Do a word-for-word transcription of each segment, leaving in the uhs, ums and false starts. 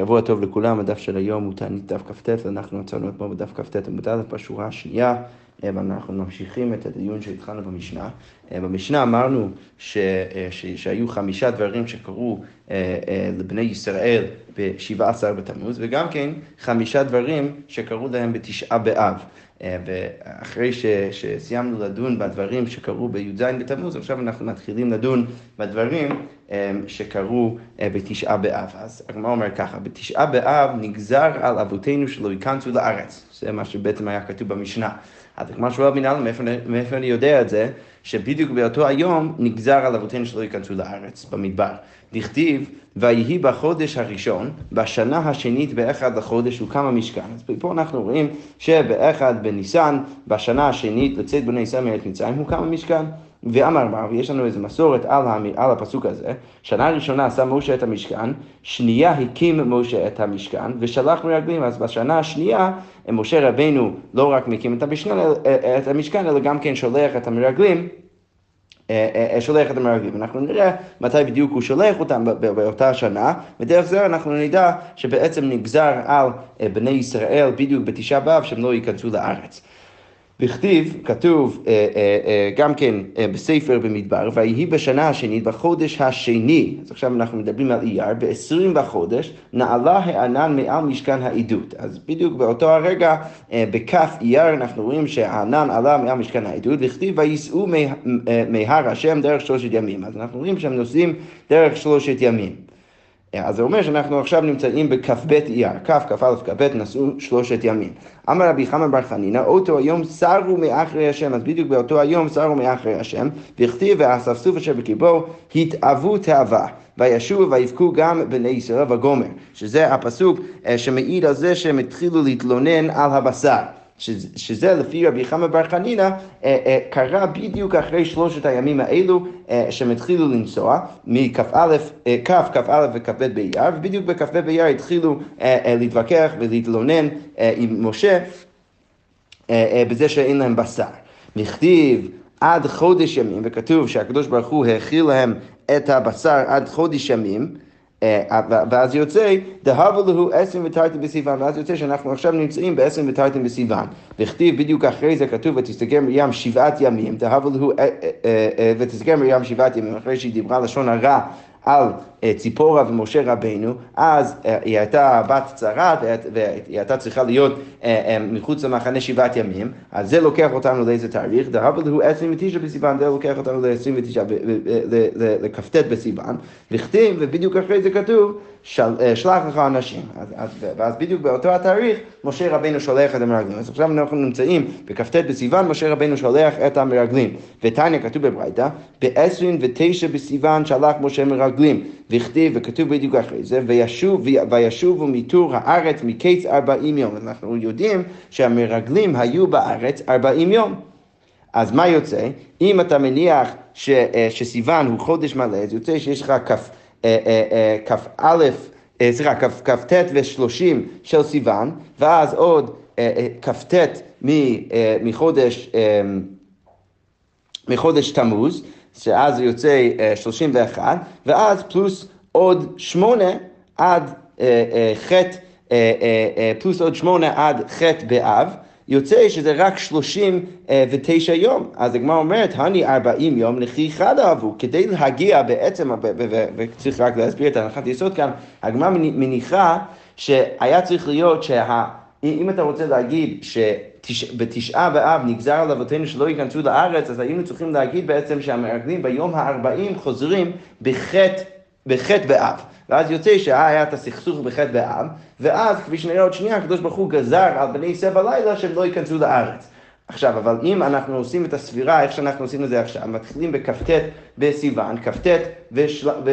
שבוע טוב לכולם, הדף של היום הוא תענית דף כ"ט, אנחנו עצרנו את פה בדף כ"ט עמוד א' בשורה השנייה, ואנחנו ממשיכים את הדיון שהתחלנו במשנה. במשנה אמרנו ש... ש... שהיו חמישה דברים שקרו לבני ישראל ב-שבעה עשר בתמוז, וגם כן חמישה דברים שקרו להם בתשעה באב. ואחרי ש... שסיימנו לדון בדברים שקרו בי"ז בתמוז, עכשיו אנחנו מתחילים לדון בדברים שקרו בתשעה באב. אז הגמרא אומר ככה, בתשעה באב נגזר על אבותינו שלא ייכנסו לארץ. זה מה שבעצם היה כתוב במשנה. אז כמו שהוא אמר לנו, מאיפה אני יודע את זה, שבדיוק באותו היום נגזר על אבותינו שלא ייכנסו לארץ במדבר. נכתיב, ויהי בחודש הראשון, בשנה השנית באחד לחודש הוקם המשכן. אז פה אנחנו רואים שבאחד בניסן, בשנה השנית לצאת בני ישראל מארץ מצרים הוקם המשכן. ואמר מה, ויש לנו איזו מסורת על, המ... על הפסוק הזה, שנה ראשונה עשה משה את המשכן, שנייה הקים משה את המשכן, ושלח מרגלים, אז בשנה השנייה, משה רבנו לא רק מקים את המשכן, את המשכן אלא גם כן שולח את המרגלים, שולח את המרגלים. אנחנו נראה מתי בדיוק הוא שולח אותם באותה שנה, ודרך זה אנחנו נדע שבעצם נגזר על בני ישראל בדיוק בתשעה באב שהם לא ייכנסו לארץ. בכתיב, כתוב גם כן בספר במדבר, ויהי בשנה השנית, בחודש השני, אז עכשיו אנחנו מדברים על אייר, ב-עשרים בחודש, נעלה הענן מעל משכן העדות. אז בדיוק באותו הרגע, בכף אייר, אנחנו רואים שהענן עלה מעל משכן העדות, לכתיב, וייסעו מהר השם דרך שלושת ימים. אז אנחנו רואים שהם נוסעים דרך שלושת ימים. אז זה אומר שאנחנו עכשיו נמצאים בכף בית אייר, כף, כף אלף, כף בית, נסעו שלושת ימים. אמר רבי חמא בר חנינא, אותו היום סרו מאחרי השם, אז בדיוק באותו היום סרו מאחרי השם, וכתיב והאספסוף אשר בקרבו, התאוו תאווה, וישובו ויבכו גם בני ישראל וגומר, שזה הפסוק שמעיד על זה שהם התחילו להתלונן על הבשר. שזה לפי רבי חמא בר חנינא קרה בדיוק אחרי שלושת הימים האלו שהם התחילו לנסוע מכף א', כף, כף א' וכף ב' באייר, ובדיוק בכף ב' באייר התחילו להתווכח ולהתלונן עם משה בזה שאין להם בשר. נכתיב עד חודש ימים, וכתוב שהקדוש ברוך הוא האכיל להם את הבשר עד חודש ימים, ואז יוצא, דהבו לו עשרים ותרתם בסיוון, ואז יוצא שאנחנו עכשיו נמצאים בעשרים ותרתם בסיוון. וכתיב בדיוק אחרי זה כתוב, ותסתגר מרים שבעת ימים, דהבו לו, ותסתגר מרים שבעת ימים, אחרי שהיא דיברה לשון הרע על ציפורה ומשה רבנו, אז היא הייתה בת צרת, והיא הייתה צריכה להיות מחוץ למחנה שבעת ימים, אז זה לוקח אותנו לאיזה תאריך, דהבו לו עשרים ותשע בסיוון, זה לוקח אותנו לכ"ט בסיוון, וכתיב, ובדיוק אחרי זה כתוב, שלח לך אנשים, ואז בדיוק באותו התאריך, משה רבנו שולח את המרגלים, אז עכשיו אנחנו נמצאים בכ"ט בסיוון, משה רבנו שולח את המרגלים, ותניא כתוב בברייתא, ב-עשרים ותשע בסיוון שלח משה מרגלים, וכתיב, וכתוב בדיוק אחרי זה, וישוב, וישובו מתור הארץ מקץ ארבעים יום. אנחנו יודעים שהמרגלים היו בארץ ארבעים יום. אז מה יוצא? אם אתה מניח ש, שסיוון הוא חודש מלא, אז יוצא שיש לך כף, כף א', סליחה, כף, כף ת' ושלושים של סיוון, ואז עוד כף ת' מחודש, מחודש תמוז, שאז יוצא שלושים ואחת, ואז פלוס עוד שמונה עד ח' פלוס עוד שמונה עד ח' באב, יוצא שזה רק שלושים ותשע יום. אז הגמרא אומרת, הני ארבעים יום לכי חד אהבו, כדי להגיע בעצם, וצריך רק להסביר את הנחת יסוד כאן, הגמרא מניחה שהיה צריך להיות שה... אם אתה רוצה להגיד שבתשעה באב נגזר על אבותינו שלא ייכנסו לארץ, אז היינו צריכים להגיד בעצם שהמרגלים ביום ה-ארבעים חוזרים בחטא, בחטא באב. ואז יוצא שהיה את הסכסוך בחטא באב, ואז כפי שנראה עוד שנייה, הקדוש ברוך הוא גזר על בני ישראל בלילה שהם לא ייכנסו לארץ. עכשיו, אבל אם אנחנו עושים את הספירה, איך שאנחנו עושים את זה עכשיו, מתחילים בכ"ט בסיוון, כ"ט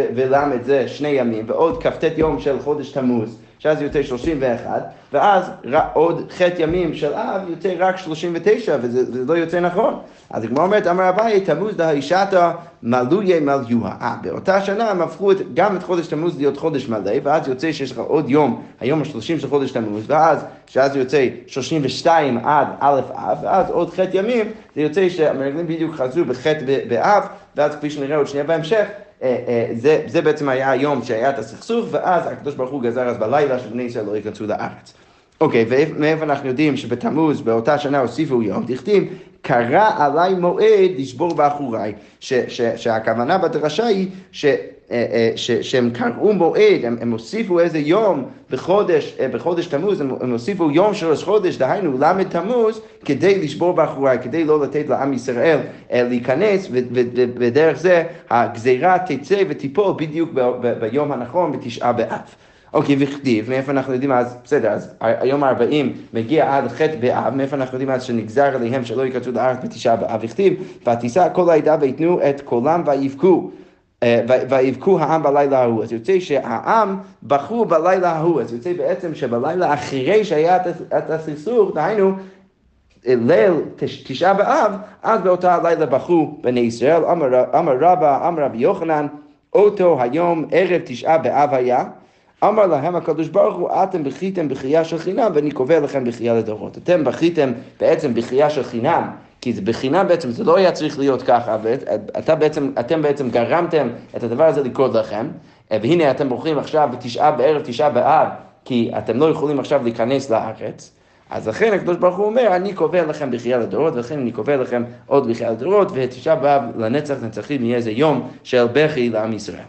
ולמד זה שני ימים, ועוד כ"ט יום של חודש תמוז, שאז יוצא שלושים ואחת, ואז עוד חטא ימים של אב יוצא רק שלושים ותשע, וזה, וזה לא יוצא נכון. אז כמו אומרת, אמר אביי, תמוז דהישתא מלויה מליוה. באותה שנה הם הפכו את, גם את חודש תמוז להיות חודש מלא, ואז יוצא שיש לך עוד יום, היום ה-שלושים של חודש תמוז, ואז שאז יוצא שלושים ושתיים עד א' אב, ואז עוד חטא ימים, זה יוצא שהמרגלים בדיוק חזרו בחטא באב, ואז כפי שנראה עוד שנייה בהמשך, זה, זה בעצם היה היום שהיה את הסכסוך, ואז הקדוש ברוך הוא גזר אז בלילה שבני ישראל לא ייכנסו לארץ. אוקיי, ומאיפה אנחנו יודעים שבתמוז באותה שנה הוסיפו יום דכתיב, קרא עלי מועד לשבור באחוריי, ש, ש, שהכוונה בדרשה היא ש... ש, שהם קראו מועד, הם, הם הוסיפו איזה יום בחודש, בחודש תמוז, הם, הם הוסיפו יום של ראש חודש, דהיינו למד תמוז, כדי לשבור באחוריי, כדי לא לתת לעם ישראל להיכנס, ובדרך זה הגזירה תצא ותיפול בדיוק ב, ב, ביום הנכון, בתשעה באב. אוקיי, וכתיב, מאיפה אנחנו יודעים אז, בסדר, אז היום הארבעים מגיע עד ח' באב, מאיפה אנחנו יודעים אז שנגזר עליהם שלא ייכנסו לארץ בתשעה באב, וכתיב, ותישא כל העדה ויתנו את קולם ויבכו. ויבכו העם בלילה ההוא. אז יוצא שהעם בחרו בלילה ההוא. אז יוצא בעצם שבלילה אחרי שהיה את הסכסוך, דהיינו ליל תשעה באב, אז באותה הלילה בחרו בני ישראל. אמר רבא, אמר רבי יוחנן, אותו היום ערב תשעה באב היה, אמר להם הקדוש ברוך הוא, אתם בכיתם בכייה של חינם ואני קובע לכם בכייה לדורות. אתם בכיתם בעצם בכייה של חינם, כי זה בחינם בעצם, זה לא היה צריך להיות ככה, ואתה בעצם, אתם בעצם גרמתם את הדבר הזה לקרות לכם, והנה אתם בורחים עכשיו בתשעה בערב, תשעה באב, כי אתם לא יכולים עכשיו להיכנס לארץ, אז לכן הקדוש ברוך הוא אומר, אני קובע לכם בחייה לדורות, ולכן אני קובע לכם עוד בחייה לדורות, ותשעה באב לנצח נצחים יהיה איזה יום של בכי לעם ישראל.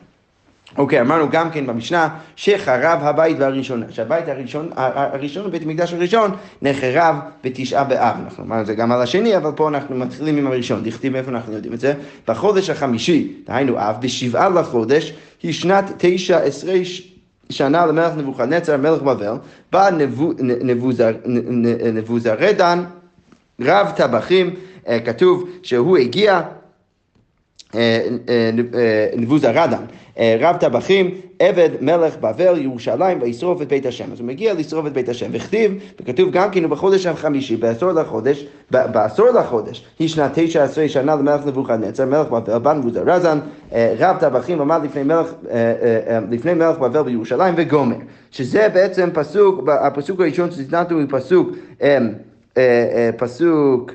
אוקיי, okay, אמרנו גם כן במשנה שחרב הבית והראשון, שהבית הראשון, הראשון, בית המקדש הראשון, נחרב בתשעה באב. אנחנו אמרנו זה גם על השני, אבל פה אנחנו מתחילים עם הראשון. דכתיב, איפה אנחנו יודעים את זה? בחודש החמישי, דהיינו אב, בשבעה לחודש, היא שנת תשע עשרה שנה למלך נבוכדנצר, מלך בבל, בא נבוזרדן, רב טבחים, כתוב שהוא הגיע, נבוזרדן, רב טבחים, עבד מלך בבל ירושלים וישרוף את בית השם. אז הוא מגיע לשרוף את בית השם, וכתיב, וכתוב גם כן בחודש החמישי, בעשור לחודש, בעשור לחודש, היא שנת תשע עשרה שנה למלך נבוכדנצר, מלך בבל, בא נבוזרדן, רב טבחים, עמד לפני מלך, לפני מלך בבל בירושלים וגומר, שזה בעצם פסוק, הפסוק הראשון שציטטנו מפסוק, פסוק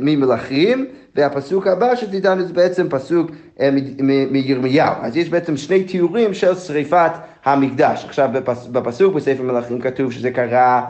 ממלכים, והפסוק הבא שתדענו זה בעצם פסוק מירמיהו. אז יש בעצם שני תיאורים של שריפת המקדש. עכשיו בפסוק בספר מלכים כתוב שזה קרה,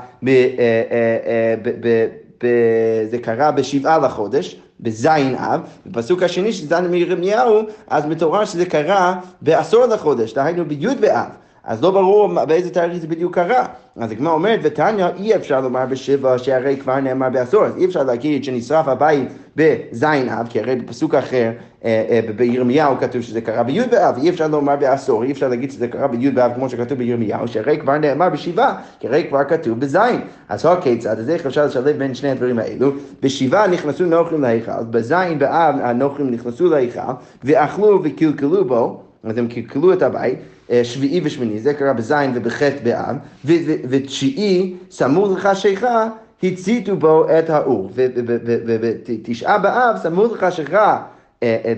זה קרה בשבעה לחודש, בזין אב. בפסוק השני שתדענו מירמיהו, אז מתואר שזה קרה בעשור לחודש, דהיינו ביוד באב. אז לא ברור באיזה תאריך זה בדיוק קרה. אז הגמרא אומרת, ותניא אי אפשר לומר בשבע, שהרי כבר נאמר בעשור. אז אי אפשר להגיד שנשרף הבית בזין אב, כי הרי בפסוק אחר, אה, אה, בירמיהו כתוב שזה קרה ביוד באב. אי אפשר לומר בעשור, אי אפשר להגיד שזה קרה ביוד באב, כמו שכתוב בירמיהו, שהרי כבר נאמר בשבע, כי הרי כבר כתוב בזין. אז הכיצד, אז איך אפשר לשלב בין שני הדברים האלו? בשבע נכנסו נוכרים להיכל, בזין באב הנוכרים נכנסו להיכל, ואכלו וקלקלו בו, אז הם קלקלו את הבית, שביעי ושמיני, זה קרה בזין ובחת באב, ותשיעי, סמור לך שיחה, הציתו בו את האור, ותשעה באב, סמור לך שיחה,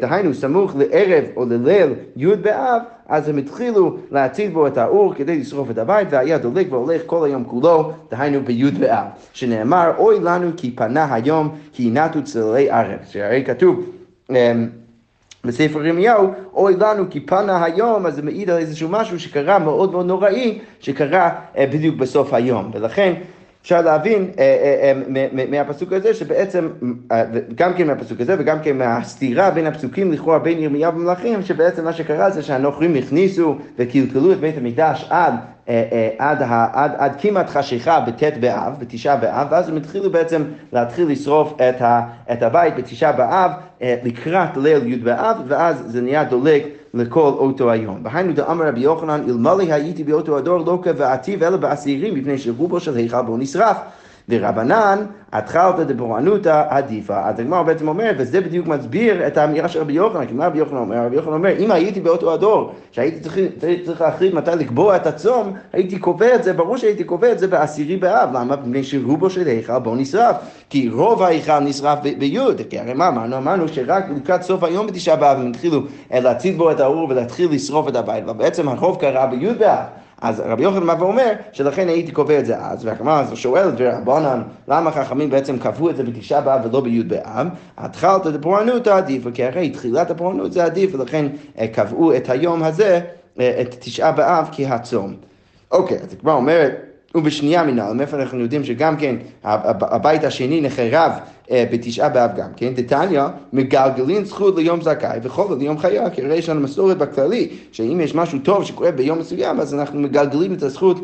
דהיינו, סמוך לערב או לליל יוד באב, אז הם התחילו להציל בו את האור כדי לשרוף את הבית, והיה דולק והולך כל היום כולו, דהיינו ביוד באב, שנאמר, אוי לנו כי פנה היום, כי נטו צללי ערב, שהרי כתוב, בספר ירמיהו, אוי לנו כי פנה היום, אז זה מעיד על איזשהו משהו שקרה מאוד מאוד נוראי, שקרה בדיוק בסוף היום. ולכן אפשר להבין מהפסוק הזה שבעצם, גם כן מהפסוק הזה וגם כן מהסתירה בין הפסוקים לכאורה בין ירמיהו ומלכים, שבעצם מה שקרה זה שהנוכרים הכניסו וקלקלו את בית המקדש עד, עד, עד, עד כמעט חשיכה בתת באב, בתשעה באב, ואז הם התחילו בעצם להתחיל לשרוף את, ה, את הבית בתשעה באב לקראת ליל י' באב, ואז זה נהיה דולק לכל אותו היום. והיינו דאמר רבי יוחנן, אלמלא הייתי באותו הדור לא קבעתי ואלה בעשירים, מפני שרובו של היכל בו נשרף. ורבנן, התחלת דבורענותא עדיפה. אז הגמרא בעצם אומרת, וזה בדיוק מסביר את האמירה של רבי יוחנן, כי מה רבי יוחנן אומר? רבי יוחנן אומר, אם הייתי באותו הדור, שהייתי צריך, צריך להחליט מתי לקבוע את הצום, הייתי קובע את זה, ברור שהייתי קובע את זה בעשירי באב. למה? בגלל שרובו של ההיכל בו נשרף, כי רוב ההיכל נשרף ביוד. כי הרי מה אמרנו? אמרנו שרק לקראת סוף היום בתשעה באב, הם התחילו להציל בו את האור ולהתחיל לשרוף את הבית, ובעצם הרוב קרה ביוד באב. אז רבי יוחנן מה ואומר, שלכן הייתי קובע את זה אז, והחמרה הזו שואלת ורבונן, למה חכמים בעצם קבעו את זה בתשעה באב ולא בי' באב? התחלת את הפורענות העדיף, כי הרי תחילת הפורענות זה עדיף, ולכן קבעו את היום הזה, את תשעה באב כהצום. אוקיי, אז כבר אומרת, ובשנייה מנהל, מאיפה אנחנו יודעים שגם כן הבית השני נחרב בתשעה באב גם כן, דתניא מגלגלין זכות ליום זכאי וחובה ליום חיה, כי הרי יש לנו מסורת בכללי, שאם יש משהו טוב שקורה ביום מסוים, אז אנחנו מגלגלים את הזכות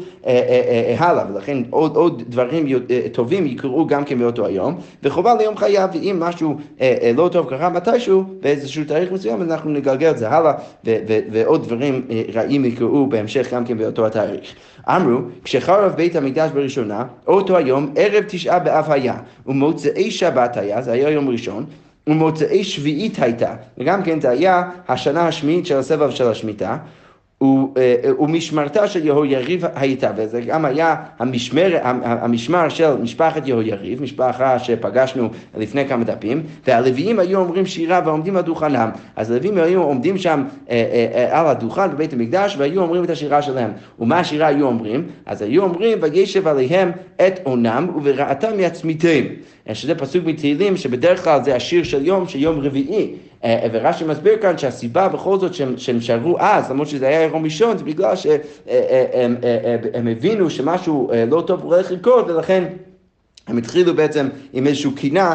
הלאה, ולכן עוד, עוד דברים טובים יקראו גם כן באותו היום, וחובה ליום חיה, ואם משהו לא טוב קרה מתישהו, באיזשהו תאריך מסוים, אנחנו נגלגל את זה הלאה, ו- ו- ועוד דברים רעים יקראו בהמשך גם כן באותו התאריך. אמרו, כשחרב בית המקדש בראשונה, אותו היום ערב תשעה באב היה, ומוצאי שבת היה, זה היה יום ראשון, ומוצאי שביעית הייתה, וגם כן זה היה השנה השמיעית של הסבב של השמיטה, ומשמרתה של יהויריב הייתה, וזה גם היה המשמר, המשמר של משפחת יהויריב, משפחה שפגשנו לפני כמה דפים, והלוויים היו אומרים שירה ועומדים על דוכנם, אז הלוויים היו עומדים שם על הדוכן בבית המקדש, והיו אומרים את השירה שלהם, ומה השירה היו אומרים? אז היו אומרים, וישב עליהם את עונם וברעתם יצמיתם, שזה פסוק מתהילים, שבדרך כלל זה השיר של יום, של יום רביעי, ורש"י מסביר כאן שהסיבה בכל זאת שהם, שהם שרו אז, למרות שזה היה יום ראשון, זה בגלל שהם הבינו שמשהו לא טוב הולך לקרות, ולכן הם התחילו בעצם עם איזשהו קינה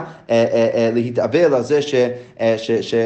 להתאבל על זה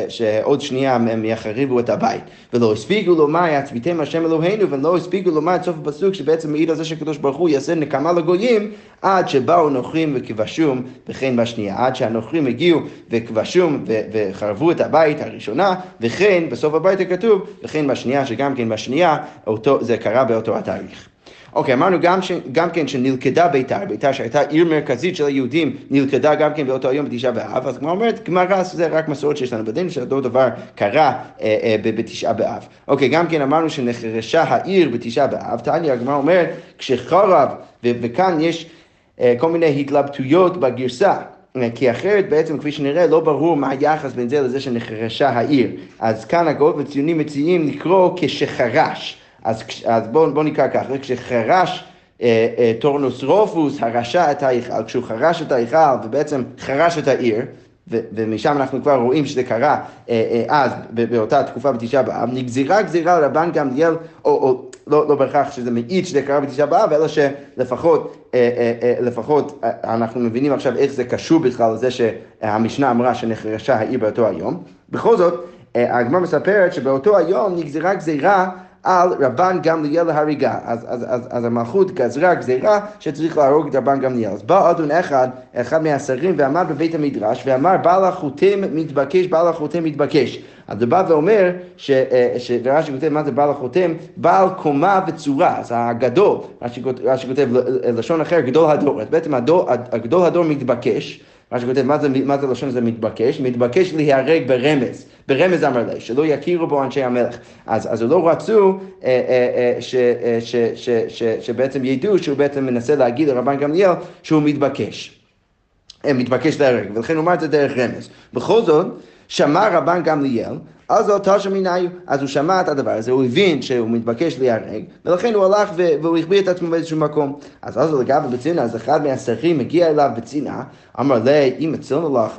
שעוד שנייה הם יחריבו את הבית. ולא הספיגו לו מה יצמיתם השם אלוהינו, ולא הספיגו לו מה את סוף הפסוק שבעצם מעיד על זה שהקדוש ברוך הוא יעשה נקמה לגויים, עד שבאו נוכרים וכבשום וכן בשנייה, עד שהנוכרים הגיעו וכבשום ו- וחרבו את הבית הראשונה, וכן בסוף הבית הכתוב, וכן בשנייה, שגם כן בשנייה אותו, זה קרה באותו התאריך. אוקיי, okay, אמרנו גם, ש... גם כן שנלכדה ביתר, ביתר שהייתה עיר מרכזית של היהודים, נלכדה גם כן באותו היום בתשעה באב, אז כמו אומרת, גמרא זה רק מסורת שיש לנו בדין, שאותו דבר קרה אה, אה, בתשעה באב. אוקיי, okay, גם כן אמרנו שנחרשה העיר בתשעה באב, תניא, הגמרא אומרת, כשחרב, ו- וכאן יש אה, כל מיני התלבטויות בגרסה, כי אחרת בעצם כפי שנראה לא ברור מה היחס בין זה לזה שנחרשה העיר. אז כאן הגאות וציונים מציעים לקרוא כשחרש. אז, אז בואו בוא נקרא כך, כשחרש אה, אה, טורנוסרופוס הרשע את ההיכל, כשהוא חרש את ההיכל ובעצם חרש את העיר, ו- ומשם אנחנו כבר רואים שזה קרה אה, אה, אז באותה תקופה בתשעה באב, נגזירה גזירה רבן גמליאל, או, או לא, לא בהכרח שזה מעיד שזה קרה בתשעה באב, אלא שלפחות אה, אה, אה, לפחות, אה, אנחנו מבינים עכשיו איך זה קשור בכלל לזה שהמשנה אמרה שנחרשה העיר באותו היום. בכל זאת, אה, הגמרא מספרת שבאותו היום נגזירה גזירה, על רבן גמליאל להריגה. אז, אז, אז, אז המלכות גזרה גזירה שצריך להרוג את רבן גמליאל. אז בא אדון אחד, אחד מהשרים, ועמד בבית המדרש, ואמר, בעל החותם מתבקש, בעל החותם מתבקש. אז הוא בא ואומר, ש, ש, רש"י כותב, מה זה בעל החותם? בעל קומה וצורה, אז הגדול, רש"י כותב, לשון אחר, גדול הדור. אז בעצם הדור, הגדול הדור מתבקש, רש"י כותב, מה זה, מה זה לשון הזה מתבקש? מתבקש להיהרג ברמז. ברמז אמר לי, שלא יכירו בו אנשי המלך. אז, אז לא רצו אה, אה, ש, אה, ש, ש, ש, שבעצם ידעו שהוא בעצם מנסה להגיד לרבן גמליאל שהוא מתבקש. מתבקש להיהרג, ולכן הוא אמר את זה דרך רמז. בכל זאת, שמע רבן גמליאל, אז הוא שמע את הדבר הזה, הוא הבין שהוא מתבקש להיהרג, ולכן הוא הלך והוא החביא את עצמו באיזשהו מקום. אז אז הוא לגב בצנעה, אז אחד מהשרים הגיע אליו בצנעה, אמר לי, אם מצאנו לך,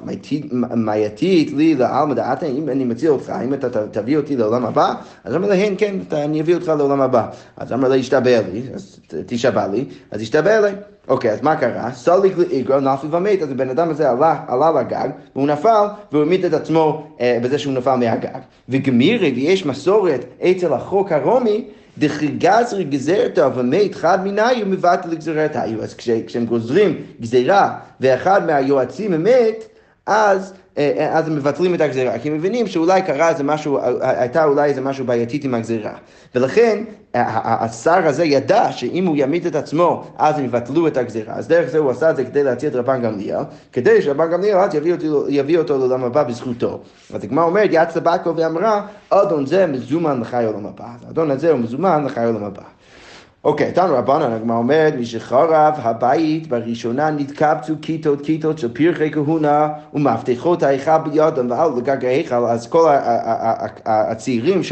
מייתית לי לעלמא דעתיה, אם אני מציע אותך, אם אתה תביא אותי לעולם הבא, אז אמר להן, כן, אני אביא אותך לעולם הבא. אז אמר לי, השתבע לי, אז תשבע לי, אז השתבע לי. אוקיי, אז מה קרה? סליק לאיגרא נפל ומת, אז הבן אדם הזה עלה, עלה לגג, והוא נפל, והוא המיט את עצמו אה, בזה שהוא נפל מהגג. וגמירי, ויש מסורת אצל החוק הרומי, דחגזרי גזרתא ומת חד מנהיו מבטל לגזירתא. אז כש, כשהם גוזרים גזירה ואחד מהיועצים המת, אז... אז הם מבטלים את הגזירה, כי הם מבינים שאולי קרה איזה משהו, הייתה אולי איזה משהו בעייתית עם הגזירה. ולכן, השר הזה ידע שאם הוא ימית את עצמו, אז הם יבטלו את הגזירה. אז דרך זה הוא עשה את זה כדי להציע את רבן גמליאל, כדי שרבן גמליאל יביא אותו לעולם הבא בזכותו. אז הגמרא אומרת, יצאה בקו ואמרה, אדון זה מזומן לחיי עולם הבא. האדון הזה הוא מזומן לחיי עולם הבא. אוקיי, תנו רבנן, הגמרא אומרת, מי שחרב הבית בראשונה נתקבצו כיתות, כיתות של פרחי כהונה ומפתחות ההיכל בידם ועל לגג ההיכל, אז כל הצעירים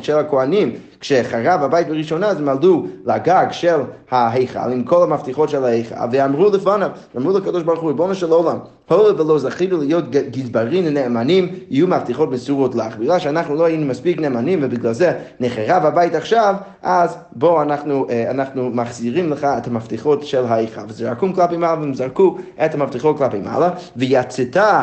של הכהנים, כשחרב הבית בראשונה, אז מלדו לגג של ההיכל, עם כל המפתחות של ההיכל, ואמרו לפניו, אמרו לקדוש ברוך הוא, ריבונו של עולם, הולד ולא זכינו להיות גזברים נאמנים, יהיו מפתחות מסורות לך. בגלל שאנחנו לא היינו מספיק נאמנים, ובגלל זה נחרב הבית עכשיו, אז בוא אנחנו, אנחנו מחזירים לך את המפתחות של ההיכל. וזרקו כלפי מעלה, והם זרקו את המפתחות כלפי מעלה, ויצאתה,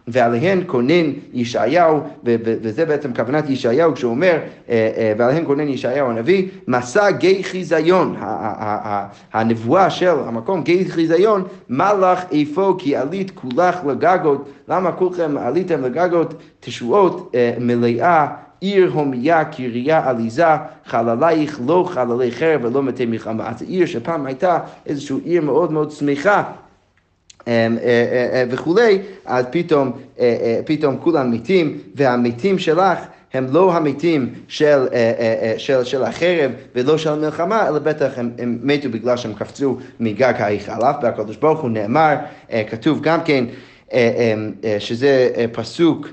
ועליהן כונן ישעיהו, וזה בעצם כוונת ישעיהו כשאומר, ועליהן כונן ישעיהו הנביא, מסע גיא חיזיון, הנבואה של המקום גיא חיזיון, מה לך איפה כי עלית כולך לגגות, למה כולכם עליתם לגגות תשועות מלאה, עיר הומיה קריה עליזה, חללייך לא חללי חרב ולא מתי מלחמה. אז עיר שפעם הייתה איזושהי עיר מאוד מאוד שמחה, וכולי, אז פתאום, פתאום כולם מתים, והמתים שלך הם לא המתים של, של, של החרב ולא של מלחמה, אלא בטח הם, הם מתו בגלל שהם קפצו מגג ההיכל. והקדוש ברוך הוא נאמר, כתוב גם כן, שזה פסוק,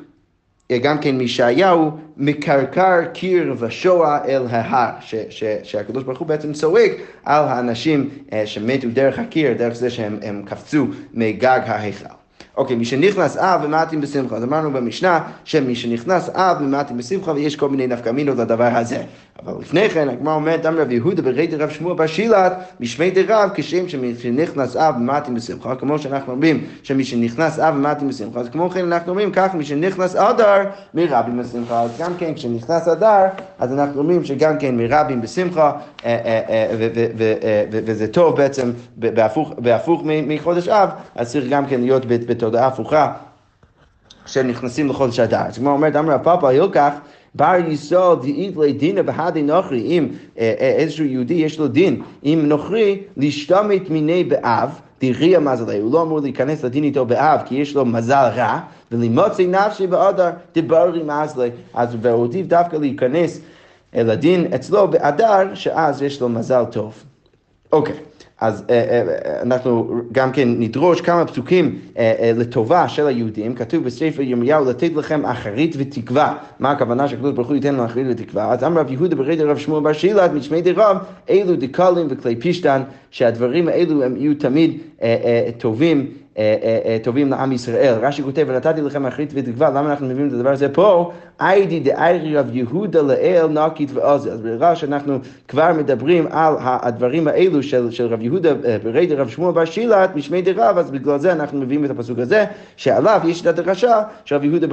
גם כן מישעיהו, מקרקר קיר ושואה אל ההר, ש, ש, שהקדוש ברוך הוא בעצם צורק על האנשים שמתו דרך הקיר, דרך זה שהם הם קפצו מגג ההיכל. אוקיי, מי שנכנס אב ומעטים בשמחה, אז אמרנו במשנה שמי שנכנס אב ומעטים בשמחה, ויש כל מיני נפקמינות לדבר הזה. אבל לפני כן, הגמרא אומרת, אמר רב יהודה ברי דרב שמוע בר שילת, משמי דרב, כשם שמי שנכנס אב ומעטים בשמחה, כמו שאנחנו אומרים שמי שנכנס אב ומעטים בשמחה, אז כמו כן אנחנו אומרים כך, מי שנכנס אדר מרבים בשמחה, אז גם כן כשנכנס אדר, אז אנחנו אומרים שגם כן מרבים בשמחה, וזה טוב בעצם, בהפוך מחודש אב, אז צריך גם כן להיות בתודעה הפוכה, שנכנסים לחודש אדר. אז כמו אומרת, אמר הפאפה, יוקח, בר ישראל דאית לדינא בהדי נוכרי, אם איזשהו יהודי יש לו דין עם נוכרי, להשתמט מיני באב, דריה מזלי, הוא לא אמור להיכנס לדין איתו באב, כי יש לו מזל רע, ולמוצא נפשי באדר דברי מזלי, אז ועודיף דווקא להיכנס לדין אצלו באדר, שאז יש לו מזל טוב. אוקיי. אז אנחנו גם כן נדרוש כמה פסוקים לטובה של היהודים. כתוב בספר ירמיהו, לתת לכם אחרית ותקווה. מה הכוונה שהקדוש ברוך הוא ייתן לנו אחרית ותקווה? אז אמר רב יהודה ברי דרב שמוע בר שילת, משמי דרב, אלו דקלים וכלי פשתן, שהדברים האלו הם יהיו תמיד טובים, טובים לעם ישראל. רש"י כותב, ונתתי לכם אחרית ותקווה, למה אנחנו מביאים את הדבר הזה פה? איידי דאיירי רב יהודה לאל נקית ועוז. אז בגלל שאנחנו כבר מדברים על הדברים האלו של, של רב יהודה ברי דרב שמוע בר שילת, משמי דרב, אז בגלל זה אנחנו מביאים את הפסוק הזה, שעליו יש את הדרשה של רב יהודה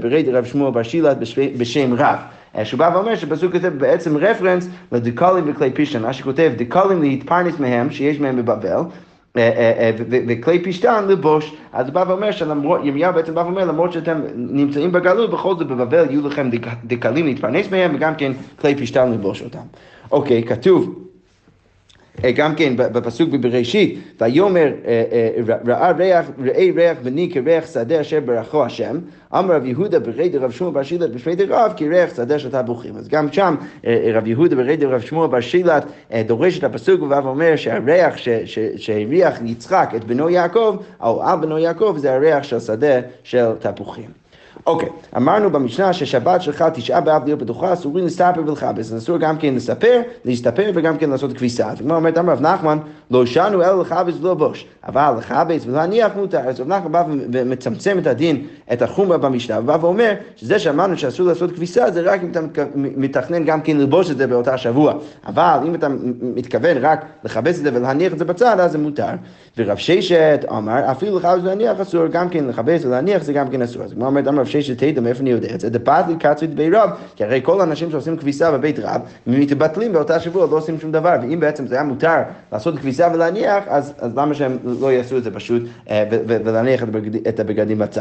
ברי דרב שמוע בר שילת בשם רב. שבא ואומר שפסוק הזה בעצם רפרנס לדקלים וכלי פשתן. רש"י כותב, דקלים להתפרנס מהם, שיש מהם בבבל, וכלי פשתן לבוש. אז בא ואומר, ירמיהו בעצם בא ואומר, למרות שאתם נמצאים בגלות, בכל זאת בבבל יהיו לכם דקלים להתפרנס מהם, וגם כן כלי פשתן לבוש אותם. אוקיי, כתוב גם כן בפסוק בבראשית, ויאמר ראה ריח, ראי ריח בני כריח שדה אשר ברכו השם, אמר רב יהודה ברי דרב שמוע בר שילת בשמי דרב, כי ריח שדה שאתה בוכים. אז גם שם רב יהודה ברי דרב שמוע בר שילת דורש את הפסוק ואומר שהריח שהריח יצחק את בנו יעקב, או על בנו יעקב, זה הריח של שדה של תפוחים. אוקיי, okay. אמרנו במשנה ששבת שלך תשעה באב להיות בתוכה, אסורים לספר ולחבס, אסור גם כן לספר, להסתפר וגם כן לעשות כביסה. אז כמו אומרת, אמר רב נחמן, לא שנו אלא לחבס ולא בוש, אבל לחבס ולהניח מותר. אז רב נחמן בא ומצמצם את הדין, את החומרה במשנה, ובא ואומר שזה שאמרנו שאסור לעשות כביסה, זה רק אם אתה מתכנן גם כן לבוש את זה באותה שבוע, אבל אם אתה מתכוון רק לחבס את זה ולהניח את זה בצד, אז זה מותר. ורב ששת אמר, אפילו לחבס ולהניח אסור, גם כן לחבס ולהניח זה גם כן אסור. אז כמו אומרת, אמר רב ששת, מאיפה אני יודע את זה? דפת לי קצרית בי רב, כי הרי כל האנשים שעושים כביסה בבית רב, מתבטלים באותה שבוע, לא עושים שום דבר, ואם בעצם זה היה מותר לעשות כביסה ולהניח, אז, אז למה שהם לא יעשו את זה פשוט, ולהניח את הבגדים בצד?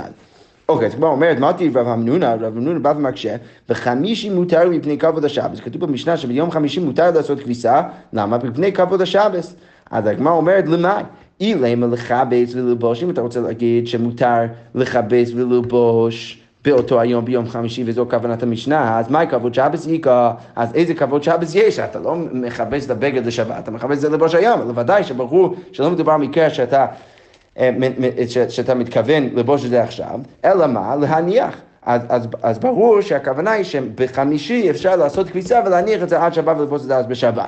אוקיי, אז כבר אומרת, מה תהיה רב המנונה? רב המנונה בא ומקשה, בחמישי מותר מפני כבוד השבס. כתוב במשנה שביום חמישי מותר לעשות כביסה, למה? מפני כבוד השבס. אז הגמרא אומרת, למאי? אילמה לחבס וללבוש, אם אתה רוצה להגיד שמותר לחבס וללבוש באותו היום ביום חמישי, וזו כוונת המשנה, אז מהי כבוד שבס איקה? אז איזה כבוד שבס יש? אתה לא מחבס לבגד לשבת, אתה מחבס זה לבוש היום, אבל ודאי שברור שלא מדובר מקרה שאתה שאתה מתכוון לבוש את זה עכשיו, אלא מה? להניח. אז, אז, אז ברור שהכוונה היא שבחמישי אפשר לעשות כביסה ולהניח את זה עד שבת ולבוש את זה אז בשבת.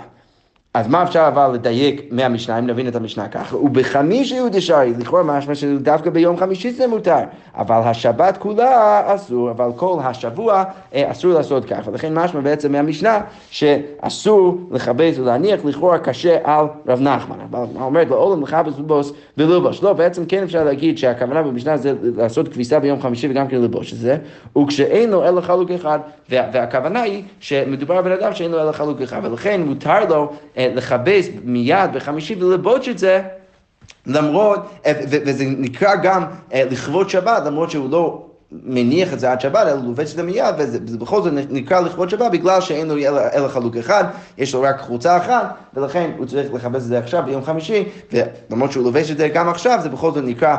אז מה אפשר אבל לדייק מהמשנה, אם נבין את המשנה ככה? ובחמישי הוא דשארי, לכאורה משמע שדווקא ביום חמישי זה מותר, אבל השבת כולה אסור, אבל כל השבוע אסור לעשות ככה. לכן משמע בעצם מהמשנה שאסור לחבס ולהניח, לכאורה קשה על רב נחמן. אבל מה אומרת? לעולם לחבס ולבוש וללבוש. לא, בעצם כן אפשר להגיד שהכוונה במשנה זה לעשות כביסה ביום חמישי וגם כן ללבוש את זה, וכשאין לו אלא חלוק אחד, והכוונה היא שמדובר בן אדם שאין לו אלא חלוק אחד, ולכן מותר לו לחבס מיד בחמישי וללבוש את זה, למרות, וזה נקרא גם לכבוד שבת, למרות שהוא לא מניח את זה עד שבת, אלא לובש את זה מיד, וזה בכל זאת נקרא לכבוד שבת, בגלל שאין לו אלא חלוק אחד, יש לו רק חולצה אחת, ולכן הוא צריך לחבס את זה עכשיו ביום חמישי, ולמרות שהוא לובש את זה גם עכשיו, זה בכל זאת נקרא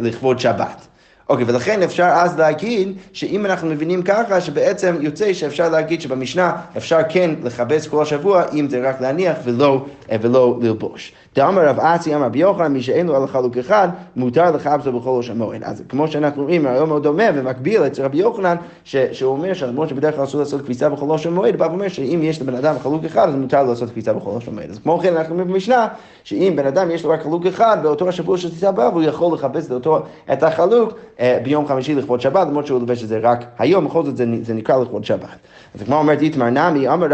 לכבוד שבת. אוקיי, ולכן אפשר אז להגיד שאם אנחנו מבינים ככה, שבעצם יוצא שאפשר להגיד שבמשנה אפשר כן לחבס כל השבוע, אם זה רק להניח ולא, ולא ללבוש. דאמר רב עצי אמר רבי יוחנן, מי שאין לו אלא חלוק אחד, מותר לחבס לו בכל ראש המועד. אז כמו שאנחנו רואים, היום הוא דומה ומקביל אצל רבי יוחנן, שהוא אומר שלמרות שבדרך כלל אסור לעשות כביסה בכל ראש המועד, בא ואומר שאם יש לבן אדם חלוק אחד, אז מותר לעשות כביסה בכל ראש המועד. אז כמו כן אנחנו אומרים במשנה, שאם בן אדם יש לו רק חלוק אחד, באותו השבוע שתיסע בא, הוא יכול לחבס לאותו, את החלוק, ביום חמישי לכבוד שבת, למרות שהוא לובש את זה רק היום, בכל זאת זה נקרא לכבוד שבת. אז כמו אומרת, איתמר נמי, אמר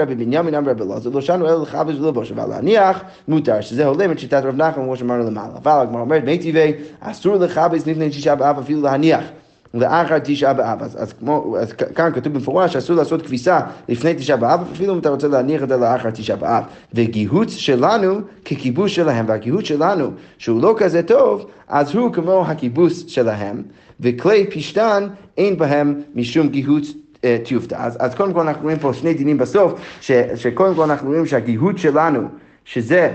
רבי בנימין, אמר רבי אלעזר, לא שאנו אלא לחבס וללבוש, אבל להניח מותר, שזה הולם את שיטת רב נחמן, כמו שאמרנו למעלה. אבל כמו אומרת, מי טבעי, אסור לחבס לפני תשעה באב, אפילו להניח לאחר תשעה באב. אז כאן כתוב במפורש שאסור לעשות כביסה לפני תשעה באב, אפילו אם אתה רוצה להניח את זה לאחר תשעה באב. וגיהוץ שלנו ככיבוש שלהם, והגיהוץ שלנו שהוא לא כזה טוב, אז הוא כמו הכיבוש שלהם, וכלי פשטן אין בהם משום גיהוץ תיופתא. אז, אז קודם כל אנחנו רואים פה שני דינים בסוף, ש, שקודם כל אנחנו רואים שהגיהוץ שלנו, שזה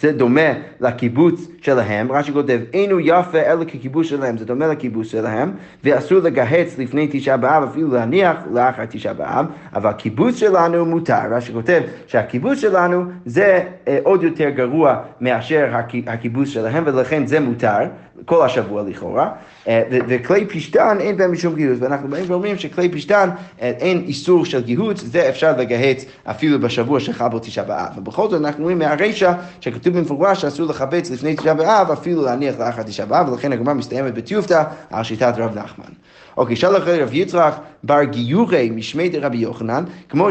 זה דומה לקיבוץ שלהם, רש"י כותב, אינו יפה אלא כקיבוץ שלהם, זה דומה לקיבוץ שלהם, ואסור לגהץ לפני תשעה באב, אפילו להניח לאחר תשעה באב, אבל הקיבוץ שלנו מותר, רש"י כותב שהקיבוץ שלנו זה אה, עוד יותר גרוע מאשר הקיבוץ שלהם, ולכן זה מותר, כל השבוע לכאורה, אה, ו- וכלי פשטן אין בהם משום גיהוץ, ואנחנו באים ואומרים שכלי פשטן אה, אין איסור של גיהוץ, זה אפשר לגהץ אפילו בשבוע שחבר תשעה באב, ובכל זאת אנחנו רואים מהרשע כתוב במפורש שאסור לחבץ לפני תשעה באב, אפילו להניח לאחר תשעה באב, ולכן הגמרא מסתיימת בתיופתא על שיטת רב נחמן. אוקיי, שלח רב יצחק בר גיורי משמי דרבי יוחנן, כמו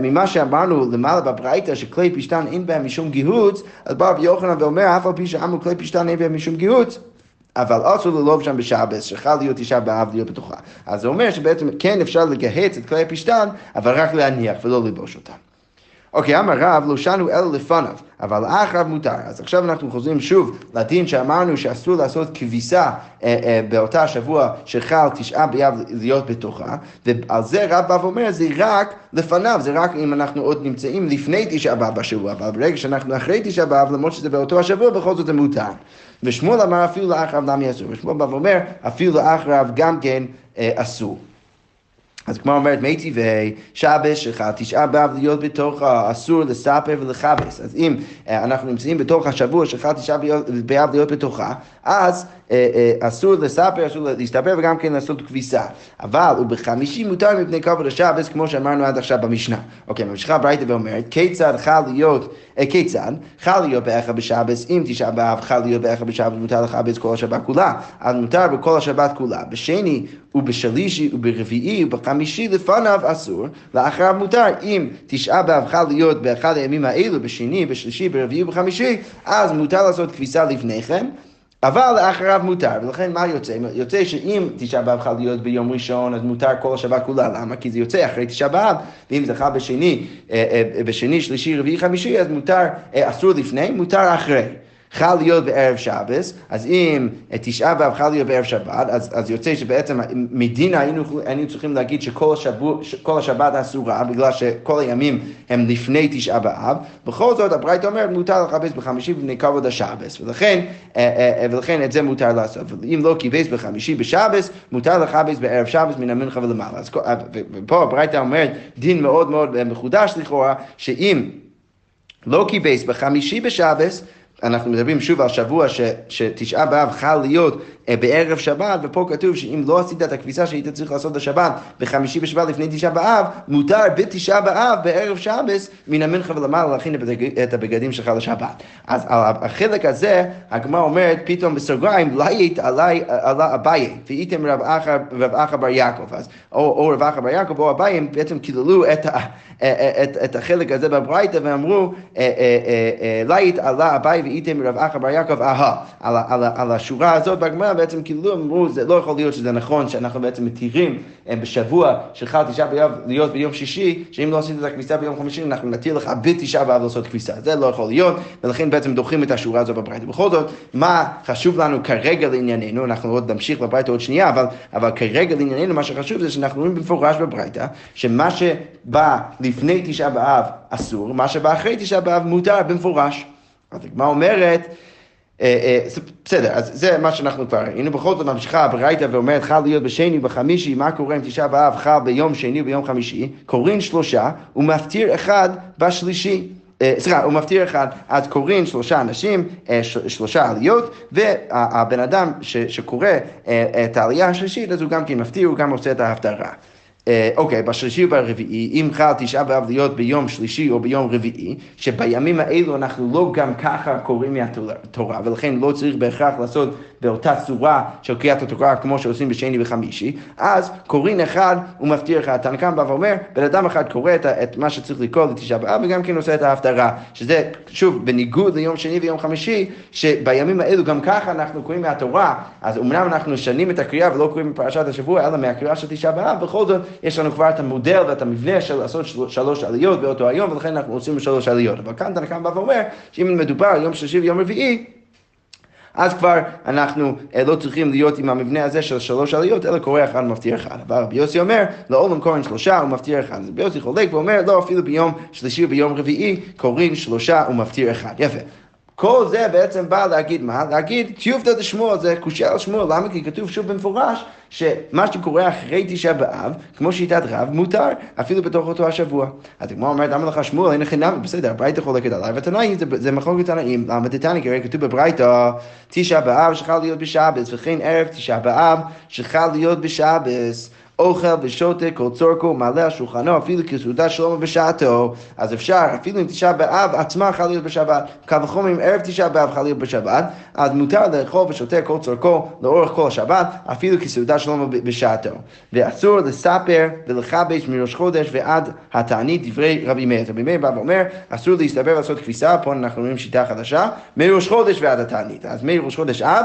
ממה שאמרנו למעלה בברייתא שכלי פשטן אין בהם משום גיהוץ, אז בא רבי יוחנן ואומר, אף על פי שאמרו כלי פשטן אין בהם משום גיהוץ, אבל אסור ללבוש שם בשבת, שחל להיות תשעה באב להיות בתוכה. אז זה אומר שבעצם כן אפשר לגהץ את כלי פשטן, אבל רק להניח ולא ללבוש אותם. אוקיי, אמר רב, לא שנו אלא לפניו, אבל אחריו מותר. אז עכשיו אנחנו חוזרים שוב לדין שאמרנו שאסור לעשות כביסה אה, אה, באותה שבוע שחל תשעה באב להיות בתוכה, ועל זה רב בא ואומר, זה רק לפניו, זה רק אם אנחנו עוד נמצאים לפני תשעה באב בשבוע, אבל ברגע שאנחנו אחרי תשעה באב, למרות שזה באותו השבוע, בכל זאת זה מותר. ושמואל אמר, אפילו לאחריו למה אסור, ושמואל בא ואומר, אפילו לאחריו גם כן אה, אסור. אז כמו אומרת, מי טבעי, שבס שחל תשעה באב להיות בתוך האסור לספר ולחבס. אז אם אנחנו נמצאים בתוך השבוע שחל תשעה באב להיות בתוכה, אז אסור לספר, אסור להסתפר וגם כן לעשות כביסה. אבל הוא בחמישי מותר מפני כבוד השבס, כמו שאמרנו עד עכשיו במשנה. אוקיי, ממשיכה ברייתא ואומרת, כיצד חל להיות, כיצד חל להיות באחר בשבס, אם תשעה באב חל להיות באחר בשבס, מותר לחבס כל השבת כולה. אז מותר בכל השבת כולה. בשני ובשלישי וברביעי ובחמישי לפניו אסור, לאחריו מותר. אם תשעה באב חל להיות באחד הימים האלו, בשני, בשלישי, ברביעי ובחמישי, אז מותר לעשות כביסה לפניכם, אבל לאחריו מותר. ולכן מה יוצא? יוצא שאם תשעה באב חל להיות ביום ראשון, אז מותר כל השבת כולה. למה? כי זה יוצא אחרי תשעה באב, ואם זה חל בשני, בשני, שלישי, רביעי, חמישי, אז מותר, אסור לפני, מותר אחרי. חל להיות בערב שבס, אז אם תשעה באב חל להיות בערב שבת, אז, אז יוצא שבעצם מדינה היינו, היינו צריכים להגיד שכל שבוע, כל השבת אסורה, בגלל שכל הימים הם לפני תשעה באב. בכל זאת, הברייתא אומרת, מותר לחפש בחמישי בני כבוד השבס, ולכן, ולכן את זה מותר לעשות. אם לא כיבס בחמישי בשבס, מותר לחפש בערב שבס מן המנחה ולמעלה. אז פה הברייתא אומרת, דין מאוד מאוד מחודש לכאורה, שאם לא כיבס בחמישי בשבס, אנחנו מדברים שוב על שבוע ש, שתשעה באב חל להיות בערב שבת, ופה כתוב שאם לא עשית את הכביסה שהיית צריך לעשות בשבת, בחמישי בשבת לפני תשעה באב, מותר בתשעה באב בערב שבס מן המנחה ולמעלה להכין את הבגדים שלך לשבת. אז על החלק הזה, הגמרא אומרת פתאום בסוגריים, לית עלי, עלה אביי, והייתם רב אחא, רב אחא בר יעקב, אז, או, או רב אחא בר יעקב או אביי, הם בעצם קיללו את, את, את החלק הזה בברייתא ואמרו, לית עלה אביי והייתם רב אחא בר יעקב, אהה, על, על, על השורה הזאת בגמרא, בעצם כאילו אמרו, זה לא יכול להיות שזה נכון שאנחנו בעצם מתירים בשבוע שחל תשעה באב להיות ביום שישי, שאם לא עשית את הכביסה ביום חמישי, אנחנו נתיר לך בתשעה באב לעשות כביסה. זה לא יכול להיות, ולכן בעצם דוחים את השורה הזו בברייתא. בכל זאת, מה חשוב לנו כרגע לענייננו, אנחנו עוד נמשיך בברייתא עוד שנייה, אבל, אבל כרגע לענייננו מה שחשוב זה שאנחנו רואים במפורש בברייתא, שמה שבא לפני תשעה באב אסור, מה שבא אחרי תשעה באב מותר במפורש. אז מה אומרת? בסדר, אז זה מה שאנחנו כבר ראינו. בכל זאת ממשיכה הברייתא ואומרת חל להיות בשני בחמישי, מה קורה אם תשעה באב חל ביום שני וביום חמישי? קורין שלושה ומפטיר אחד בשלישי, סליחה, הוא מפטיר אחד, אז קורין שלושה אנשים, שלושה עליות, והבן אדם שקורא את העלייה השלישית, אז הוא גם כן מפטיר, הוא גם עושה את ההפטרה. אוקיי, בשלישי וברביעי, אם חל תשעה באב להיות ביום שלישי או ביום רביעי, שבימים האלו אנחנו לא גם ככה קוראים מהתורה, ולכן לא צריך בהכרח לעשות באותה צורה של קריאת התורה כמו שעושים בשני וחמישי, אז קורין אחד ומפטיר אחד. תנא קמא בא ואומר, בן אדם אחד קורא את, את מה שצריך לקרוא לתשעה באב, וגם כן עושה את ההפטרה, שזה שוב בניגוד ליום שני ויום חמישי, שבימים האלו גם ככה אנחנו קוראים מהתורה, אז אמנם אנחנו שנים את הקריאה ולא קוראים מפרשת השבוע, אלא מהקריאה של תשעה באב, בכל זאת יש לנו כבר את המודל ואת המבנה של לעשות שלוש עליות באותו היום, ולכן אנחנו עושים שלוש עליות. אבל כאן תנא קמא בא ואומר, שאם מדובר על יום שלישי ויום רביעי, אז כבר אנחנו לא צריכים להיות עם המבנה הזה של שלוש עליות, אלא קורא אחד ומפטיר אחד. אבל רבי יוסי אומר, לעולם קורין שלושה ומפטיר אחד. רבי יוסי חולק ואומר, לא, אפילו ביום שלישי וביום רביעי, קורין שלושה ומפטיר אחד. יפה. כל זה בעצם בא להגיד מה? להגיד, תיובתא דשמואל, זה קושיה לשמואל, למה? כי כתוב שוב במפורש, שמה שקורה אחרי תשעה באב, כמו שיטת רב, מותר, אפילו בתוך אותו השבוע. אז הגמרא אומרת, למה לך שמואל, אין חינם, בסדר, הברייתא חולקת עליי, והתנאים, זה, זה מחלוקת תנאים, למה תתני, כי כתוב בברייתא, תשעה באב שחל להיות בשבס, וכן ערב תשעה באב שחל להיות בשבס. אוכל ושותה, כל צורכו, מעלה על שולחנו, אפילו כסעודה שלמה בשעתו. אז אפשר, אפילו אם תשעה באב עצמה חל להיות בשבת, קל וחומר עם ערב תשעה באב חל להיות בשבת, אז מותר לאכול ושותה כל צורכו לאורך כל השבת, אפילו כסעודה שלמה בשעתו. ואסור לספר ולחבש מראש חודש ועד התענית דברי רבי מאיר. רבי מאיר בא ואומר, אסור להסתבר לעשות כביסה, פה אנחנו רואים שיטה חדשה, מראש חודש ועד התענית. אז מראש חודש אב,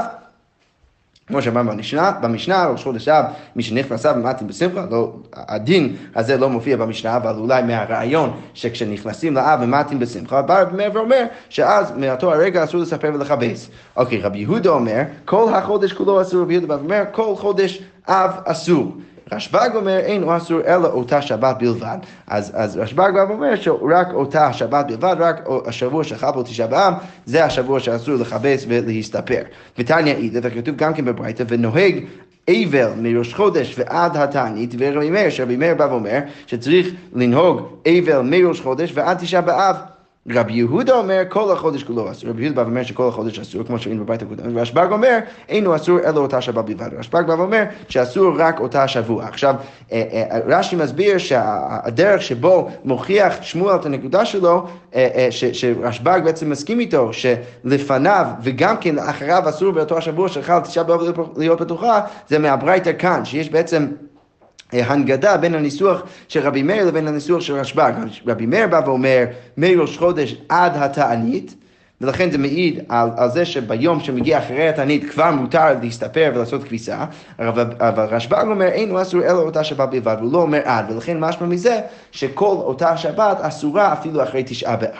כמו שבא במשנה, במשנה, ראש חודש אב, מי שנכנסה במתים בשמחה, לא, הדין הזה לא מופיע במשנה, אבל אולי מהרעיון שכשנכנסים לאב במתים בשמחה, בא ואומר שאז מאותו הרגע אסור לספר ולחבש. אוקיי, רבי יהודה אומר, כל החודש כולו אסור, רבי יהודה אומר, כל חודש אב אסור. רשב"ג אומר, אינו אסור אלא אותה שבת בלבד. אז, אז רשב"ג אומר שרק אותה שבת בלבד, רק השבוע שחל בו תשעה באב, זה השבוע שאסור לחבש ולהסתפר. ותניא אילה, וכתוב גם כן בברייתא, ונוהג אבל מראש חודש ועד התענית, ורבי מאיר, שרבי מאיר בא ואומר שצריך לנהוג אבל מראש חודש ועד תשעה באב. רבי יהודה אומר, כל החודש כולו אסור. רבי יהודה אומר שכל החודש אסור, כמו שראינו בברייתא הקודמת. רשב"ג אומר, אינו אסור אלא אותה שבת בלבד. רשב"ג אומר שאסור רק אותה שבוע. עכשיו, רש"י מסביר שהדרך שבו מוכיח שמואל את הנקודה שלו, שרשב"ג בעצם מסכים איתו, שלפניו וגם כן אחריו אסור באותו השבוע שחל תשעה באב להיות בתוכה, זה מהברייתא כאן, שיש בעצם הנגדה בין הניסוח של רבי מאיר לבין הניסוח של רשב"ג. רבי מאיר בא ואומר, מראש חודש עד התענית, ולכן זה מעיד על, על זה שביום שמגיע אחרי התענית כבר מותר להסתפר ולעשות כביסה, אבל, אבל רשב"ג אומר, אינו אסור אלא אותה שבת בלבד, הוא לא אומר עד, ולכן משמע מזה שכל אותה שבת אסורה אפילו אחרי תשעה באב.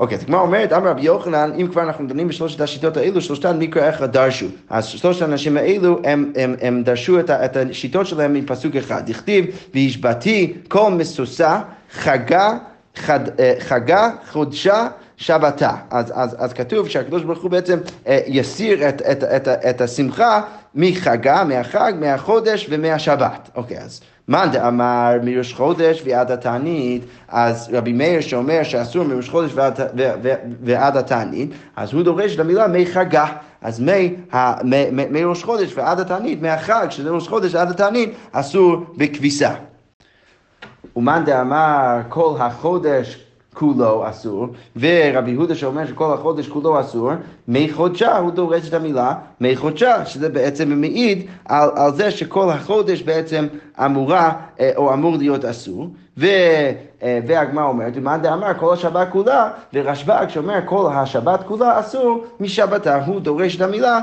אוקיי, אז כמו אומרת, אמר רבי יוחנן, אם כבר אנחנו מדברים בשלושת השיטות האלו, שלושתן מיקרא אחד דרשו. אז שלושת האנשים האלו, הם, הם, הם דרשו את, את השיטות שלהם מפסוק אחד. דכתיב, והשבתי כל מסוסה, חגה, חד, חגה, חודשה, שבתה. אז, אז, אז כתוב שהקדוש ברוך הוא בעצם יסיר את, את, את, את השמחה מחגה, מהחג, מהחודש ומהשבת. אוקיי, אז מאן דאמר מראש חודש ועד התענית, אז רבי מאיר שאומר שאסור מראש חודש ועד, ועד התענית, אז הוא דורש למילה מי חגה. אז מראש חודש ועד התענית, מהחג של ראש חודש עד התענית, אסור בכביסה. ומאן דאמר כל החודש כולו אסור, ורבי יהודה שאומר שכל החודש כולו אסור, מי חודשה, הוא דורש את המילה מי חודשה, שזה בעצם מעיד על, על זה שכל החודש בעצם אמורה או אמור להיות אסור, ו... והגמרא אומרת, ומאן דאמר כל השבת כולה, ורשב"ג שאומר כל השבת כולה אסור משבתה, הוא דורש את המילה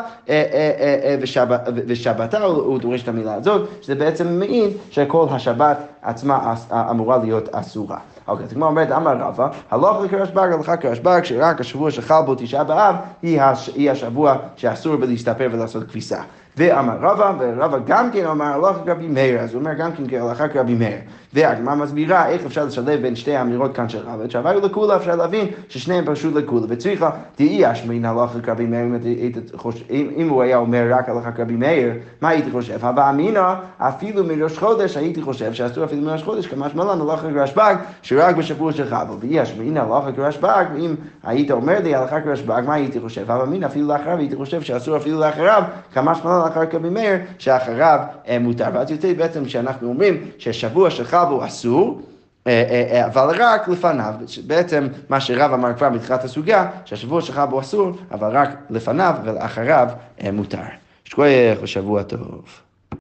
ושבתה, הוא דורש את המילה הזאת, שזה בעצם מעיד שכל השבת עצמה אמורה להיות אסורה. אוקיי, זאת אומרת, אמר רבא, הלכה כרשב"ג, הלכה כרשב"ג, שרק השבוע שחל בו תשעה באב, היא השבוע שאסור בלהסתפר ולעשות כביסה. ואמר רבא, ורבא גם כן אמר הלכה כרבי מאיר, אז הוא אומר גם כן כהלכה כרבי מאיר. והגמרא מסבירה איך אפשר לשלב בין שתי האמירות כאן של רבא, שהביאו לכולה, אפשר להבין ששניהם פשוט לכולה, וצריכה תהי אשמין הלכה כרבי מאיר, אם הוא היה אומר רק הלכה כרבי מאיר, מה הייתי חושב? הווה אמינא, אפילו מראש חודש, הייתי חושב שאסור אפילו מראש חודש, כמשמע לן הלכה כרשב"ג, שרק בשבוע של חב"ל, ואי אשמין הלכה כרשב"ג, ואם היית אומר לי הלכה כרשב"ג, מה הייתי חושב? הווה אמינא, אפילו לאחריו, הייתי חושב שאסור אפילו לאחריו, כמשמע לן הלכה כרבי מאיר, שאחריו מותר. ואז יוצא בעצם שאנחנו אומרים ששבוע של חב"ל אסור, אבל רק לפניו, בעצם מה שרב אמר כבר בתחילת הסוגיה, שהשבוע שחב"ל אסור, אבל רק לפניו ולאחריו מותר. שכוח ושבוע טוב.